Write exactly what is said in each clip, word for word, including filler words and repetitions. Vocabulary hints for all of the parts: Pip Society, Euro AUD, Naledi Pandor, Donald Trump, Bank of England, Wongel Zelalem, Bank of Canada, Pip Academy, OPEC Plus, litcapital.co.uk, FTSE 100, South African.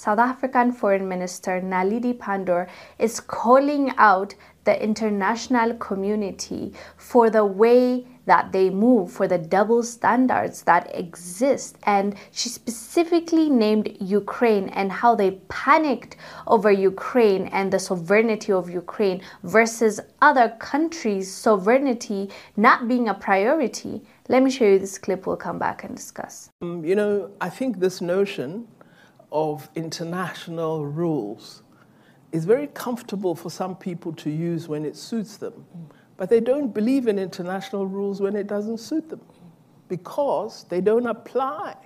South African Foreign Minister Naledi Pandor is calling out the international community for the way that they move, for the double standards that exist. And she specifically named Ukraine and how they panicked over Ukraine and the sovereignty of Ukraine versus other countries' sovereignty not being a priority. Let me show you this clip. We'll come back and discuss. Um, you know, I think this notion of international rules is very comfortable for some people to use when it suits them. But they don't believe in international rules when it doesn't suit them, because they don't apply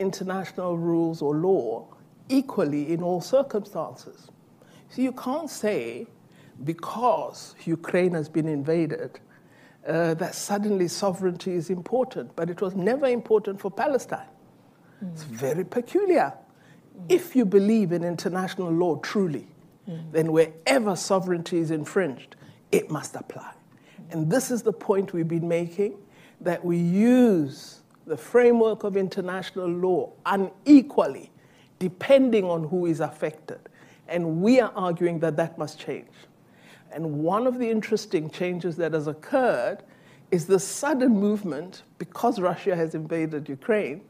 international rules or law equally in all circumstances. So you can't say, because Ukraine has been invaded, uh, that suddenly sovereignty is important, but it was never important for Palestine. Mm. It's very peculiar. Mm. If you believe in international law truly, mm. then wherever sovereignty is infringed, it must apply. And this is the point we've been making, that we use the framework of international law unequally, depending on who is affected. And we are arguing that that must change. And one of the interesting changes that has occurred is the sudden movement, because Russia has invaded Ukraine,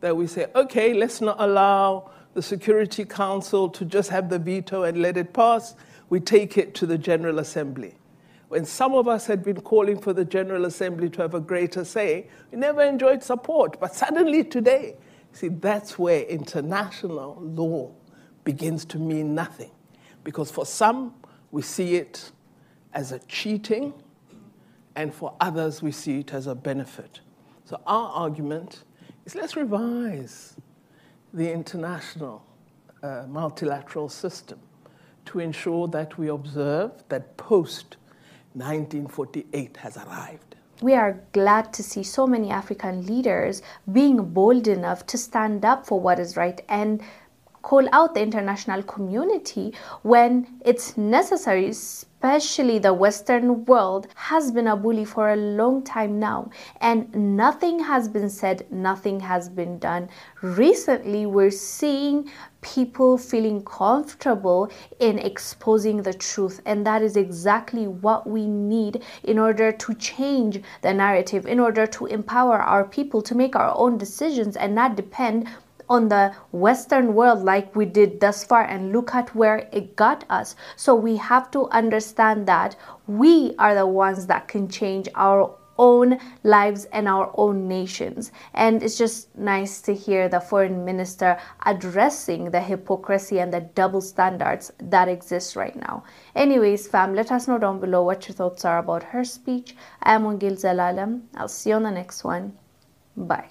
that we say, okay, let's not allow the Security Council to just have the veto and let it pass. We take it to the General Assembly. When some of us had been calling for the General Assembly to have a greater say, we never enjoyed support. But suddenly today, see, that's where international law begins to mean nothing. Because for some, we see it as a cheating, and for others, we see it as a benefit. So our argument is, let's revise the international uh, multilateral system to ensure that we observe that post nineteen forty-eight has arrived. We are glad to see so many African leaders being bold enough to stand up for what is right and call out the international community when it's necessary, especially the Western world has been a bully for a long time now, and nothing has been said, nothing has been done. Recently, we're seeing people feeling comfortable in exposing the truth, and that is exactly what we need in order to change the narrative, in order to empower our people to make our own decisions and not depend on the Western world like we did thus far, and look at where it got us. So we have to understand that we are the ones that can change our own lives and our own nations. And it's just nice to hear the foreign minister addressing the hypocrisy and the double standards that exist right now. Anyways, fam, let us know down below what your thoughts are about her speech. I am Wongel Zelalem. I'll see you on the next one. Bye.